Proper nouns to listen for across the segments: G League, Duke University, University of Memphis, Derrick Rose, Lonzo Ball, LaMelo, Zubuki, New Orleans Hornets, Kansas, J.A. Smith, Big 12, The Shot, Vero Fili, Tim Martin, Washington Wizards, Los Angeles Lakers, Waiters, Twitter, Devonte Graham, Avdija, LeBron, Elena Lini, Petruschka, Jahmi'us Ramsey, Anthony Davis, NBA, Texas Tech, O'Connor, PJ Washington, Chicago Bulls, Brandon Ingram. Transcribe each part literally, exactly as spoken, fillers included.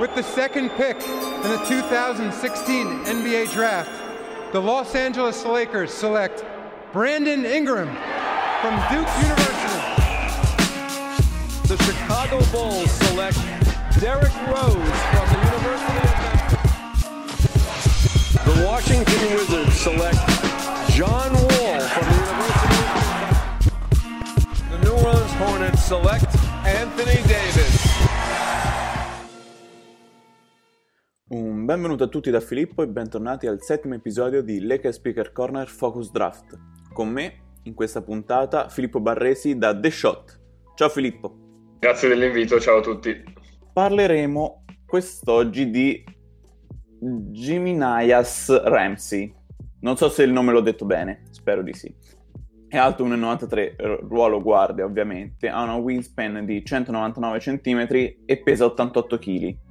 With the second pick in the two thousand sixteen N B A Draft, the Los Angeles Lakers select Brandon Ingram from Duke University. The Chicago Bulls select Derrick Rose from the University of Memphis. The Washington Wizards select John Wall from the University of Kentucky. The New Orleans Hornets select Anthony Davis. Un benvenuto a tutti da Filippo e bentornati al settimo episodio di Lakers Speaker Corner Focus Draft. Con me, in questa puntata, Filippo Barresi da The Shot. Ciao Filippo. Grazie dell'invito, ciao a tutti. Parleremo quest'oggi di Jahmi'us Ramsey. Non so se il nome l'ho detto bene, spero di sì. È alto uno virgola novantatré, ruolo guardia ovviamente, ha una wingspan di centonovantanove centimetri e pesa ottantotto chili.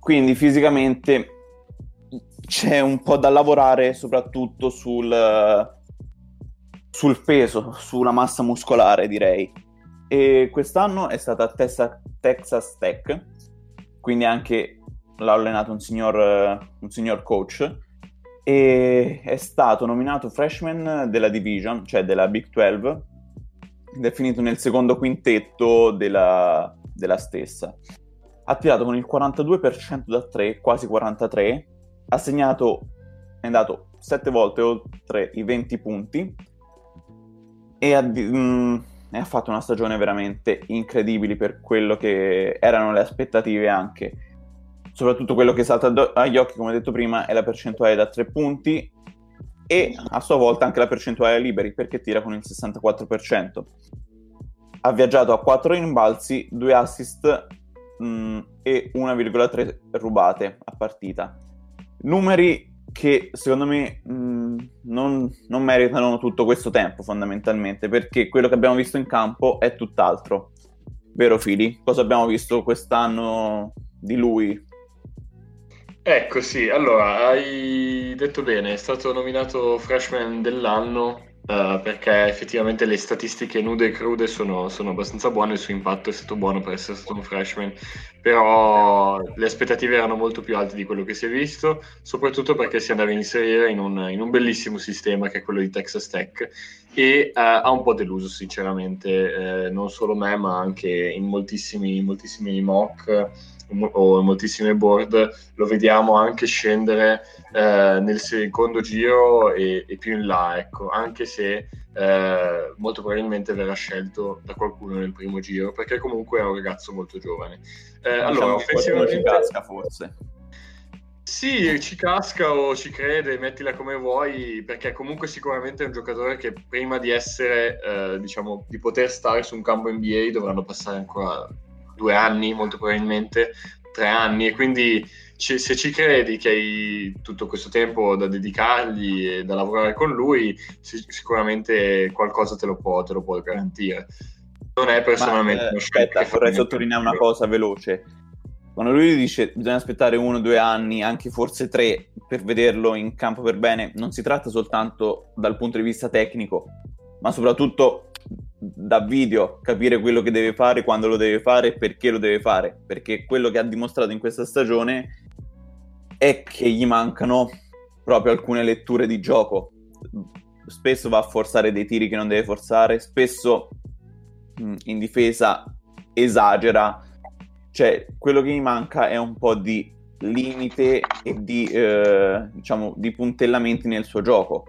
Quindi fisicamente c'è un po' da lavorare soprattutto sul, sul peso, sulla massa muscolare direi. E quest'anno è stata a Texas Tech, quindi anche l'ha allenato un signor, un signor coach, e è stato nominato freshman della division, cioè della Big dodici, ed è finito nel secondo quintetto della, della stessa. Ha tirato con il quarantadue percento da tre, quasi quarantatré, ha segnato, è andato sette volte oltre i venti punti e ha, mh, e ha fatto una stagione veramente incredibile per quello che erano le aspettative anche. Soprattutto quello che salta agli occhi, come detto prima, è la percentuale da tre punti e a sua volta anche la percentuale liberi, perché tira con il sessantaquattro percento. Ha viaggiato a quattro rimbalzi, due assist e uno virgola tre rubate a partita. Numeri che secondo me mh, non, non meritano tutto questo tempo fondamentalmente, perché quello che abbiamo visto in campo è tutt'altro. Vero Fili? Cosa abbiamo visto quest'anno di lui? Ecco sì, allora hai detto bene, è stato nominato freshman dell'anno Uh, perché effettivamente le statistiche nude e crude sono, sono abbastanza buone, il suo impatto è stato buono per essere stato un freshman, però le aspettative erano molto più alte di quello che si è visto, soprattutto perché si andava a inserire in un, in un bellissimo sistema che è quello di Texas Tech, e uh, ha un po' deluso sinceramente, eh, non solo me ma anche in moltissimi, in moltissimi mock o moltissime board lo vediamo anche scendere eh, nel secondo giro e, e più in là, ecco, anche se eh, molto probabilmente verrà scelto da qualcuno nel primo giro, perché comunque è un ragazzo molto giovane. Eh, diciamo allora offensivamente ci casca forse. Sì, ci casca o ci crede, mettila come vuoi, perché comunque sicuramente è un giocatore che prima di essere eh, diciamo di poter stare su un campo N B A dovranno passare ancora due anni, molto probabilmente tre anni, e quindi c- se ci credi che hai tutto questo tempo da dedicargli e da lavorare con lui, si- sicuramente qualcosa te lo può, te lo può garantire. Non è personalmente... Ma, eh, aspetta, vorrei sottolineare una cosa veloce. Quando lui dice bisogna aspettare uno, due anni, anche forse tre, per vederlo in campo per bene, non si tratta soltanto dal punto di vista tecnico, ma soprattutto da video, capire quello che deve fare, quando lo deve fare e perché lo deve fare, perché quello che ha dimostrato in questa stagione è che gli mancano proprio alcune letture di gioco. Spesso va a forzare dei tiri che non deve forzare, spesso in difesa esagera, cioè quello che gli manca è un po' di limite e di eh, diciamo di puntellamenti nel suo gioco.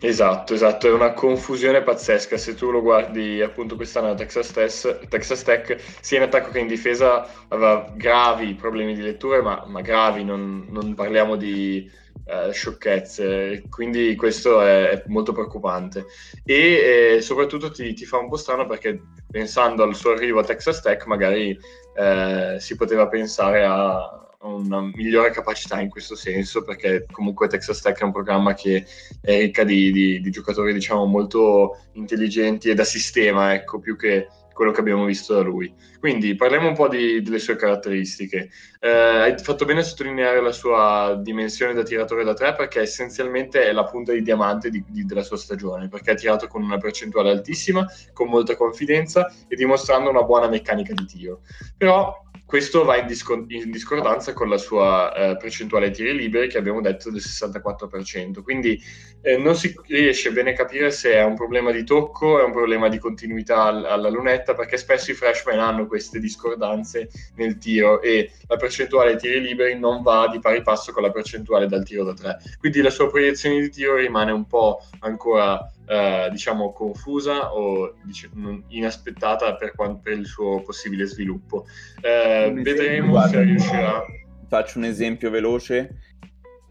Esatto, esatto, è una confusione pazzesca. Se tu lo guardi appunto quest'anno a Texas Tech, Texas Tech sia in attacco che in difesa aveva gravi problemi di lettura, ma, ma gravi, non, non parliamo di eh, sciocchezze, quindi questo è, è molto preoccupante e eh, soprattutto ti, ti fa un po' strano, perché pensando al suo arrivo a Texas Tech magari eh, si poteva pensare a una migliore capacità in questo senso, perché comunque Texas Tech è un programma che è ricca di, di, di giocatori diciamo molto intelligenti e da sistema, ecco, più che quello che abbiamo visto da lui. Quindi parliamo un po' di, delle sue caratteristiche. Eh, hai fatto bene a sottolineare la sua dimensione da tiratore da tre, perché essenzialmente è la punta di diamante di, di, della sua stagione, perché ha tirato con una percentuale altissima, con molta confidenza e dimostrando una buona meccanica di tiro. Però Questo va in, discor- in discordanza con la sua eh, percentuale di tiri liberi, che abbiamo detto del sessantaquattro per cento. Quindi eh, non si riesce bene a capire se è un problema di tocco, è un problema di continuità all- alla lunetta, perché spesso i freshman hanno queste discordanze nel tiro e la percentuale di tiri liberi non va di pari passo con la percentuale dal tiro da tre. Quindi la sua proiezione di tiro rimane un po' ancora eh, diciamo confusa o diciamo, inaspettata per, quant- per il suo possibile sviluppo. Eh, Vedremo guarda, se riuscirà. Faccio un esempio veloce: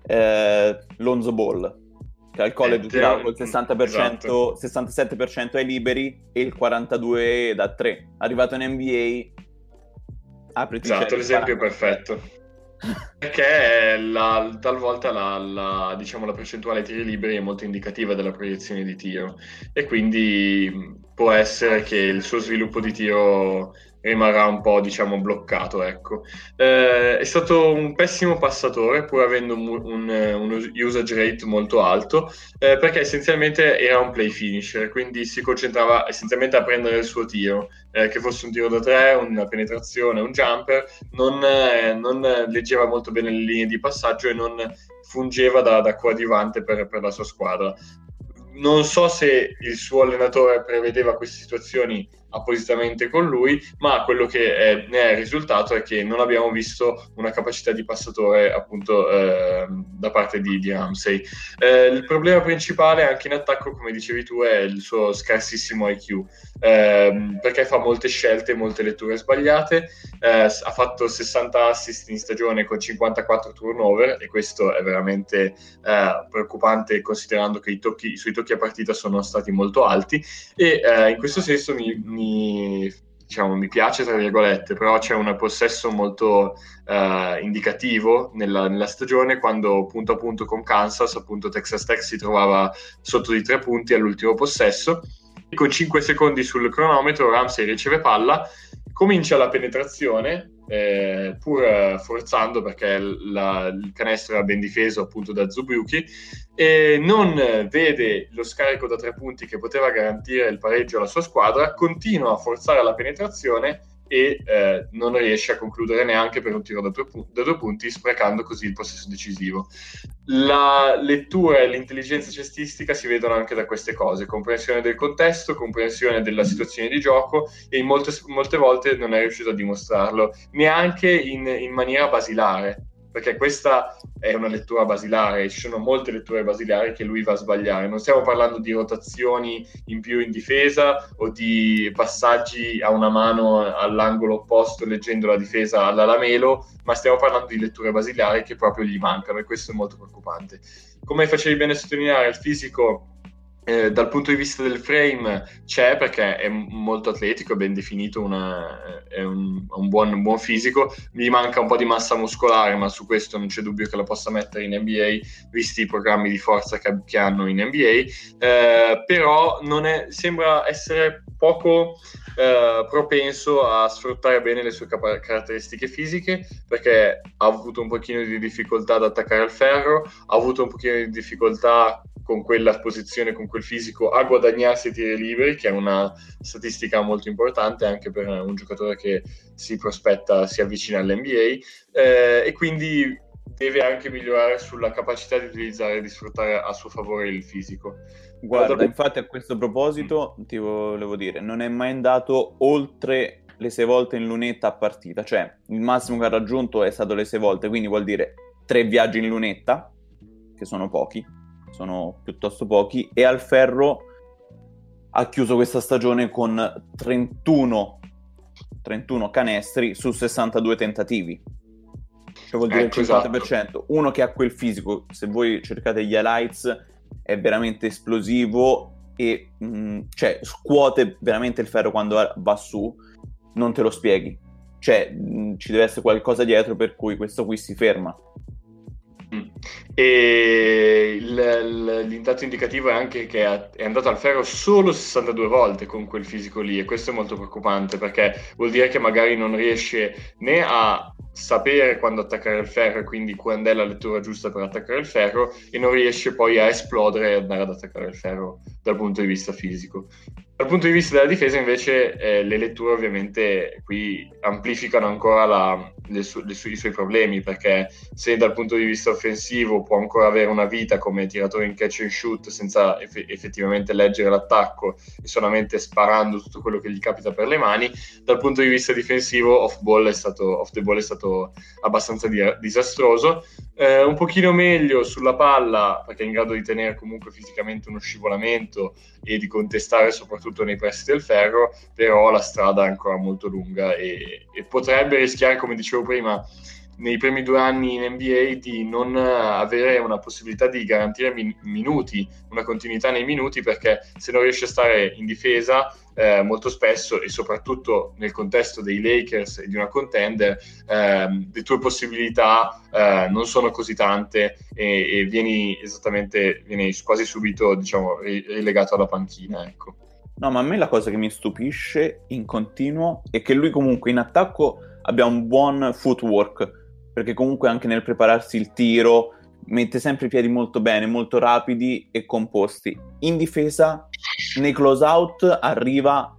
eh, Lonzo Ball, che al college girava col sessanta per cento, esatto. sessantasette per cento ai liberi e il quarantadue per cento da tre. Arrivato in N B A, apriti esatto, l'esempio perfetto. Perché la, talvolta la, la, diciamo, la percentuale di tiri liberi è molto indicativa della proiezione di tiro, e quindi può essere che il suo sviluppo di tiro rimarrà un po', diciamo, bloccato, ecco. Eh, è stato un pessimo passatore, pur avendo un, un, un usage rate molto alto, eh, perché essenzialmente era un play finisher, quindi si concentrava essenzialmente a prendere il suo tiro, eh, che fosse un tiro da tre, una penetrazione, un jumper, non, eh, non leggeva molto bene le linee di passaggio e non fungeva da, da coadiuvante per, per la sua squadra. Non so se il suo allenatore prevedeva queste situazioni appositamente con lui, ma quello che è, ne è il risultato è che non abbiamo visto una capacità di passatore appunto eh, da parte di, di Ramsey. Eh, il problema principale anche in attacco, come dicevi tu, è il suo scarsissimo I Q, eh, perché fa molte scelte, molte letture sbagliate, eh, ha fatto sessanta assist in stagione con cinquantaquattro turnover, e questo è veramente eh, preoccupante, considerando che i, tocchi, i suoi tocchi a partita sono stati molto alti, e eh, in questo senso mi Mi, diciamo, mi piace tra virgolette, però c'è un possesso molto eh, indicativo nella, nella stagione, quando punto a punto con Kansas, appunto Texas Tech si trovava sotto di tre punti all'ultimo possesso, e con cinque secondi sul cronometro Ramsey riceve palla, comincia la penetrazione eh, pur forzando, perché la, il canestro era ben difeso appunto da Zubuki, e non vede lo scarico da tre punti che poteva garantire il pareggio alla sua squadra, continua a forzare la penetrazione e eh, non riesce a concludere neanche per un tiro da due, pu- da due punti, sprecando così il possesso decisivo. La lettura e l'intelligenza cestistica si vedono anche da queste cose: comprensione del contesto, comprensione della situazione di gioco, e in molte, molte volte non è riuscito a dimostrarlo neanche in, in maniera basilare, perché questa è una lettura basilare, ci sono molte letture basilari che lui va a sbagliare. Non stiamo parlando di rotazioni in più in difesa o di passaggi a una mano all'angolo opposto leggendo la difesa alla LaMelo, ma stiamo parlando di letture basilari che proprio gli mancano, e questo è molto preoccupante. Come facevi bene a sottolineare, il fisico Eh, dal punto di vista del frame c'è, perché è molto atletico, è ben definito, una, è un, un, buon, un buon fisico. Gli manca un po' di massa muscolare, ma su questo non c'è dubbio che la possa mettere in N B A, visti i programmi di forza che, che hanno in N B A, eh, però non è, sembra essere poco eh, propenso a sfruttare bene le sue capa- caratteristiche fisiche, perché ha avuto un pochino di difficoltà ad attaccare il ferro, ha avuto un pochino di difficoltà con quella posizione, con quel fisico, a guadagnarsi i tiri liberi, che è una statistica molto importante anche per un giocatore che si prospetta, si avvicina all'N B A, eh, e quindi deve anche migliorare sulla capacità di utilizzare e di sfruttare a suo favore il fisico. Guarda, dopo... infatti a questo proposito mm. ti volevo dire, non è mai andato oltre le sei volte in lunetta a partita, cioè il massimo che ha raggiunto è stato le sei volte, quindi vuol dire tre viaggi in lunetta, che sono pochi, sono piuttosto pochi, e al ferro ha chiuso questa stagione con trentuno, trentuno canestri su sessantadue tentativi, cioè vuol dire ecco, il cinquanta per cento. Esatto. Uno che ha quel fisico, se voi cercate gli highlights, è veramente esplosivo e mh, cioè scuote veramente il ferro quando va su, non te lo spieghi, cioè mh, ci deve essere qualcosa dietro per cui questo qui si ferma. E l'indato indicativo è anche che è andato al ferro solo sessantadue volte con quel fisico lì, e questo è molto preoccupante, perché vuol dire che magari non riesce né a sapere quando attaccare il ferro, e quindi quando è la lettura giusta per attaccare il ferro, e non riesce poi a esplodere e andare ad attaccare il ferro dal punto di vista fisico. Dal punto di vista della difesa invece eh, le letture ovviamente qui amplificano ancora la, le su, le su, i suoi problemi, perché se dal punto di vista offensivo può ancora avere una vita come tiratore in catch and shoot senza eff- effettivamente leggere l'attacco e solamente sparando tutto quello che gli capita per le mani, dal punto di vista difensivo off ball è stato, off the ball è stato abbastanza di- disastroso. Eh, un pochino meglio sulla palla, perché è in grado di tenere comunque fisicamente uno scivolamento e di contestare soprattutto nei pressi del ferro, però la strada è ancora molto lunga e, e potrebbe rischiare, come dicevo prima, nei primi due anni in N B A di non avere una possibilità di garantire min- minuti, una continuità nei minuti, perché se non riesce a stare in difesa eh, molto spesso, e soprattutto nel contesto dei Lakers e di una contender, ehm, le tue possibilità eh, non sono così tante e, e vieni esattamente vieni quasi subito, diciamo, relegato alla panchina, ecco. No, ma a me la cosa che mi stupisce in continuo è che lui comunque in attacco abbia un buon footwork, perché comunque anche nel prepararsi il tiro mette sempre i piedi molto bene, molto rapidi e composti. In difesa, nei close out, arriva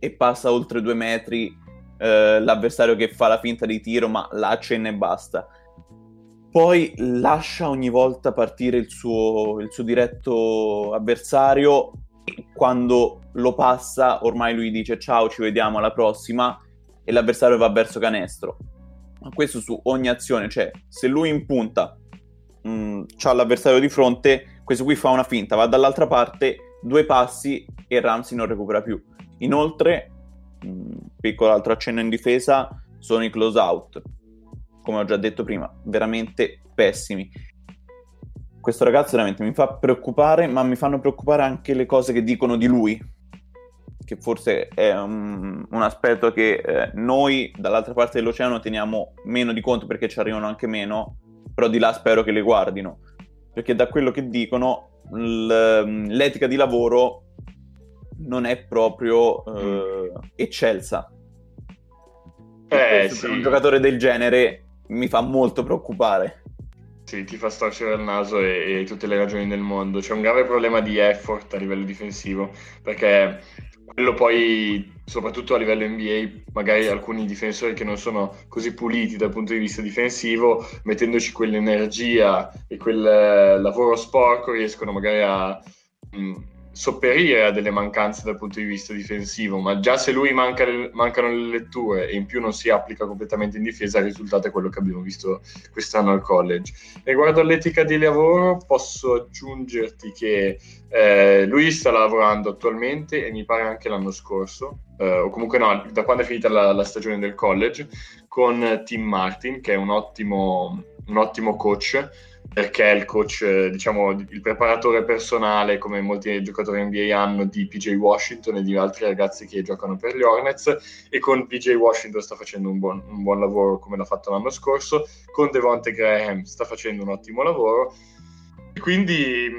e passa oltre due metri eh, l'avversario che fa la finta di tiro, ma la accenna e basta. Poi lascia ogni volta partire il suo, il suo diretto avversario, e quando lo passa ormai lui dice ciao, ci vediamo alla prossima, e l'avversario va verso canestro. Questo su ogni azione, cioè se lui in punta mh, c'ha l'avversario di fronte, questo qui fa una finta, va dall'altra parte, due passi e Ramsey non recupera più. Inoltre, mh, piccolo altro accenno in difesa, sono i close out, come ho già detto prima, veramente pessimi. Questo ragazzo veramente mi fa preoccupare, ma mi fanno preoccupare anche le cose che dicono di lui, che forse è un, un aspetto che eh, noi dall'altra parte dell'oceano teniamo meno di conto, perché ci arrivano anche meno, però di là spero che le guardino, perché da quello che dicono l- l'etica di lavoro non è proprio eh, eccelsa. Eh, sì. Per un giocatore del genere mi fa molto preoccupare. Sì, ti fa storcere il naso e, e tutte le ragioni del mondo. C'è un grave problema di effort a livello difensivo, perché quello poi, soprattutto a livello N B A, magari alcuni difensori che non sono così puliti dal punto di vista difensivo, mettendoci quell'energia e quel eh, lavoro sporco, riescono magari a mh, sopperire a delle mancanze dal punto di vista difensivo, ma già se lui manca le, mancano le letture e in più non si applica completamente in difesa, il risultato è quello che abbiamo visto quest'anno al college. Riguardo all'etica di lavoro, posso aggiungerti che eh, lui sta lavorando attualmente e mi pare anche l'anno scorso, eh, o comunque no, da quando è finita la, la stagione del college, con Tim Martin, che è un ottimo, un ottimo coach, perché è il coach, diciamo, il preparatore personale, come molti giocatori N B A hanno, di P J Washington e di altri ragazzi che giocano per gli Hornets, e con P J Washington sta facendo un buon, un buon lavoro, come l'ha fatto l'anno scorso, con Devonte Graham sta facendo un ottimo lavoro, e quindi,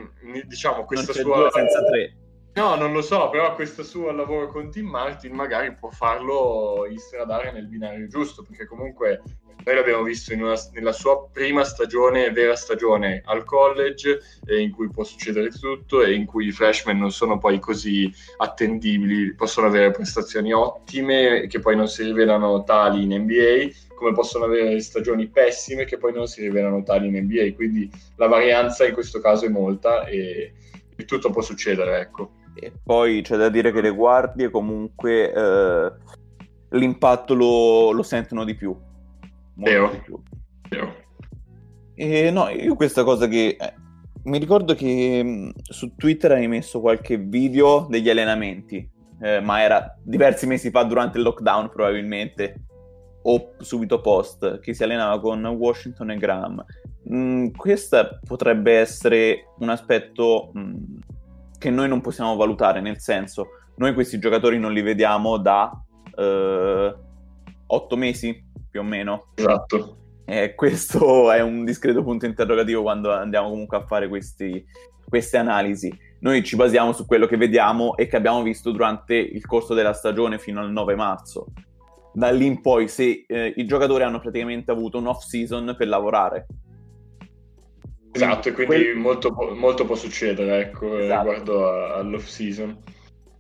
diciamo, questa non c'è sua... due senza tre. No, non lo so, però questo suo lavoro con Tim Martin magari può farlo instradare nel binario giusto, perché comunque noi l'abbiamo visto in una, nella sua prima stagione, vera stagione al college, eh, in cui può succedere tutto e in cui i freshman non sono poi così attendibili, possono avere prestazioni ottime che poi non si rivelano tali in N B A, come possono avere stagioni pessime che poi non si rivelano tali in N B A, quindi la varianza in questo caso è molta e, e tutto può succedere, ecco. E poi c'è da dire che le guardie comunque eh, l'impatto lo, lo sentono di più, molto Vero. Di più. Vero. E no, io questa cosa che eh, mi ricordo che mh, su Twitter hai messo qualche video degli allenamenti, eh, ma era diversi mesi fa, durante il lockdown probabilmente, o subito post, che si allenava con Washington e Graham. Mh, questa potrebbe essere un aspetto mh, che noi non possiamo valutare, nel senso, noi questi giocatori non li vediamo da eh, otto mesi più o meno. Esatto. Eh, questo è un discreto punto interrogativo quando andiamo comunque a fare questi, queste analisi. Noi ci basiamo su quello che vediamo e che abbiamo visto durante il corso della stagione fino al nove marzo. Da lì in poi, se eh, i giocatori hanno praticamente avuto un off-season per lavorare. Esatto, e quindi Quel... molto, molto può succedere, ecco, esatto. Riguardo all'off-season.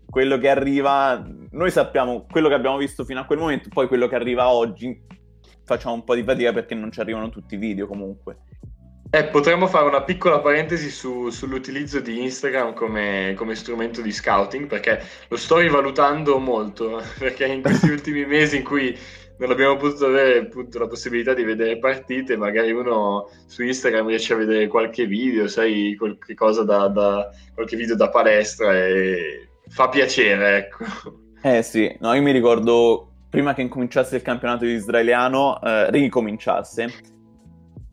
quello che arriva, noi sappiamo quello che abbiamo visto fino a quel momento, poi quello che arriva oggi facciamo un po' di fatica perché non ci arrivano tutti i video comunque. Eh, potremmo fare una piccola parentesi su, sull'utilizzo di Instagram come, come strumento di scouting, perché lo sto rivalutando molto, perché in questi ultimi mesi in cui non abbiamo potuto avere appunto la possibilità di vedere partite, magari uno su Instagram riesce a vedere qualche video, sai, qualche cosa da, da qualche video da palestra, e fa piacere, ecco. Eh sì, no, io mi ricordo prima che incominciasse il campionato israeliano, eh, ricominciasse,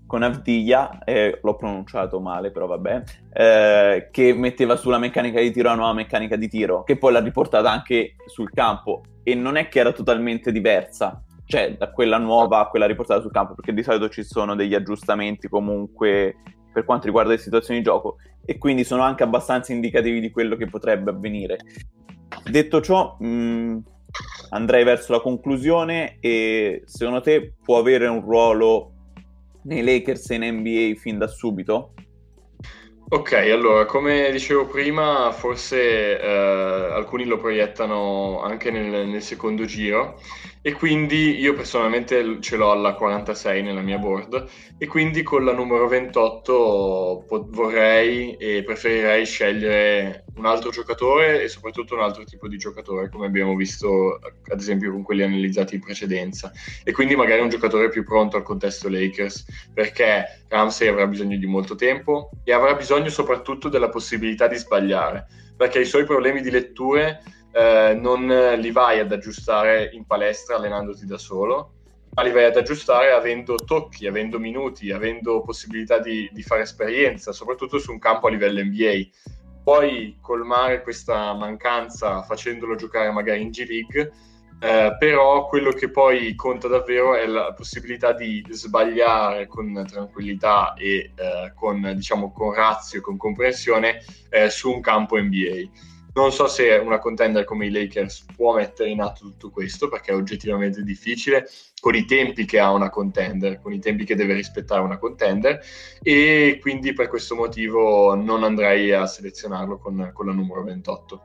con Avdija, eh, l'ho pronunciato male però vabbè, eh, che metteva sulla meccanica di tiro la nuova meccanica di tiro, che poi l'ha riportata anche sul campo, e non è che era totalmente diversa, cioè da quella nuova a quella riportata sul campo, perché di solito ci sono degli aggiustamenti comunque per quanto riguarda le situazioni di gioco, e quindi sono anche abbastanza indicativi di quello che potrebbe avvenire. Detto ciò, mh, andrei verso la conclusione. E secondo te può avere un ruolo nei Lakers e in N B A fin da subito? Ok, allora, come dicevo prima, forse eh, alcuni lo proiettano anche nel, nel secondo giro, e quindi io personalmente ce l'ho alla quarantasei nella mia board, e quindi con la numero ventotto po- vorrei e preferirei scegliere un altro giocatore, e soprattutto un altro tipo di giocatore, come abbiamo visto ad esempio con quelli analizzati in precedenza, e quindi magari un giocatore più pronto al contesto Lakers, perché Ramsey avrà bisogno di molto tempo e avrà bisogno soprattutto della possibilità di sbagliare, perché i suoi problemi di letture eh, non li vai ad aggiustare in palestra allenandoti da solo, ma li vai ad aggiustare avendo tocchi, avendo minuti, avendo possibilità di, di fare esperienza, soprattutto su un campo a livello N B A. Poi colmare questa mancanza facendolo giocare magari in G-League, eh, però quello che poi conta davvero è la possibilità di sbagliare con tranquillità e eh, con, diciamo, con razio e con comprensione eh, su un campo N B A. Non so se una contender come i Lakers può mettere in atto tutto questo, perché è oggettivamente difficile con i tempi che ha una contender, con i tempi che deve rispettare una contender, e quindi per questo motivo non andrei a selezionarlo con, con la numero ventotto.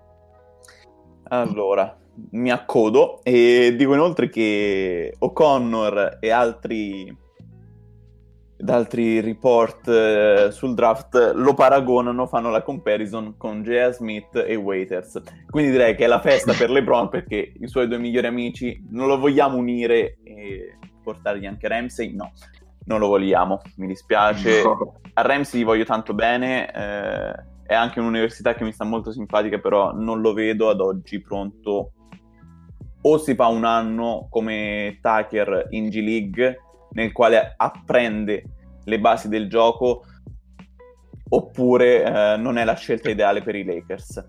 Allora, mi accodo e dico inoltre che O'Connor e altri... da altri report eh, sul draft lo paragonano, fanno la comparison con J A. Smith e Waiters, quindi direi che è la festa per LeBron, perché i suoi due migliori amici non lo vogliamo unire e portargli anche Ramsey, no, non lo vogliamo, mi dispiace, no. A Ramsey voglio tanto bene, eh, è anche un'università che mi sta molto simpatica, però non lo vedo ad oggi pronto. O si fa un anno come Tucker in G League nel quale apprende le basi del gioco, oppure eh, non è la scelta ideale per i Lakers.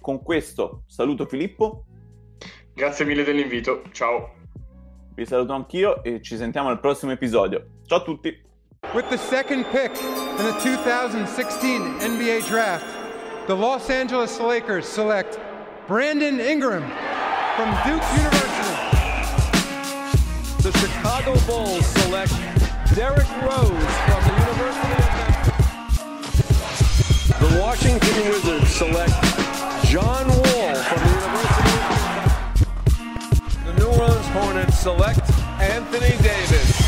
Con questo saluto Filippo. Grazie mille dell'invito, ciao. Vi saluto anch'io e ci sentiamo al prossimo episodio. Ciao a tutti. With the second pick in the twenty sixteen N B A draft, the Los Angeles Lakers select Brandon Ingram from Duke University. The Chicago Bulls select Derrick Rose from the University of Memphis. The Washington Wizards select John Wall from the University of Kentucky. The New Orleans Hornets select Anthony Davis.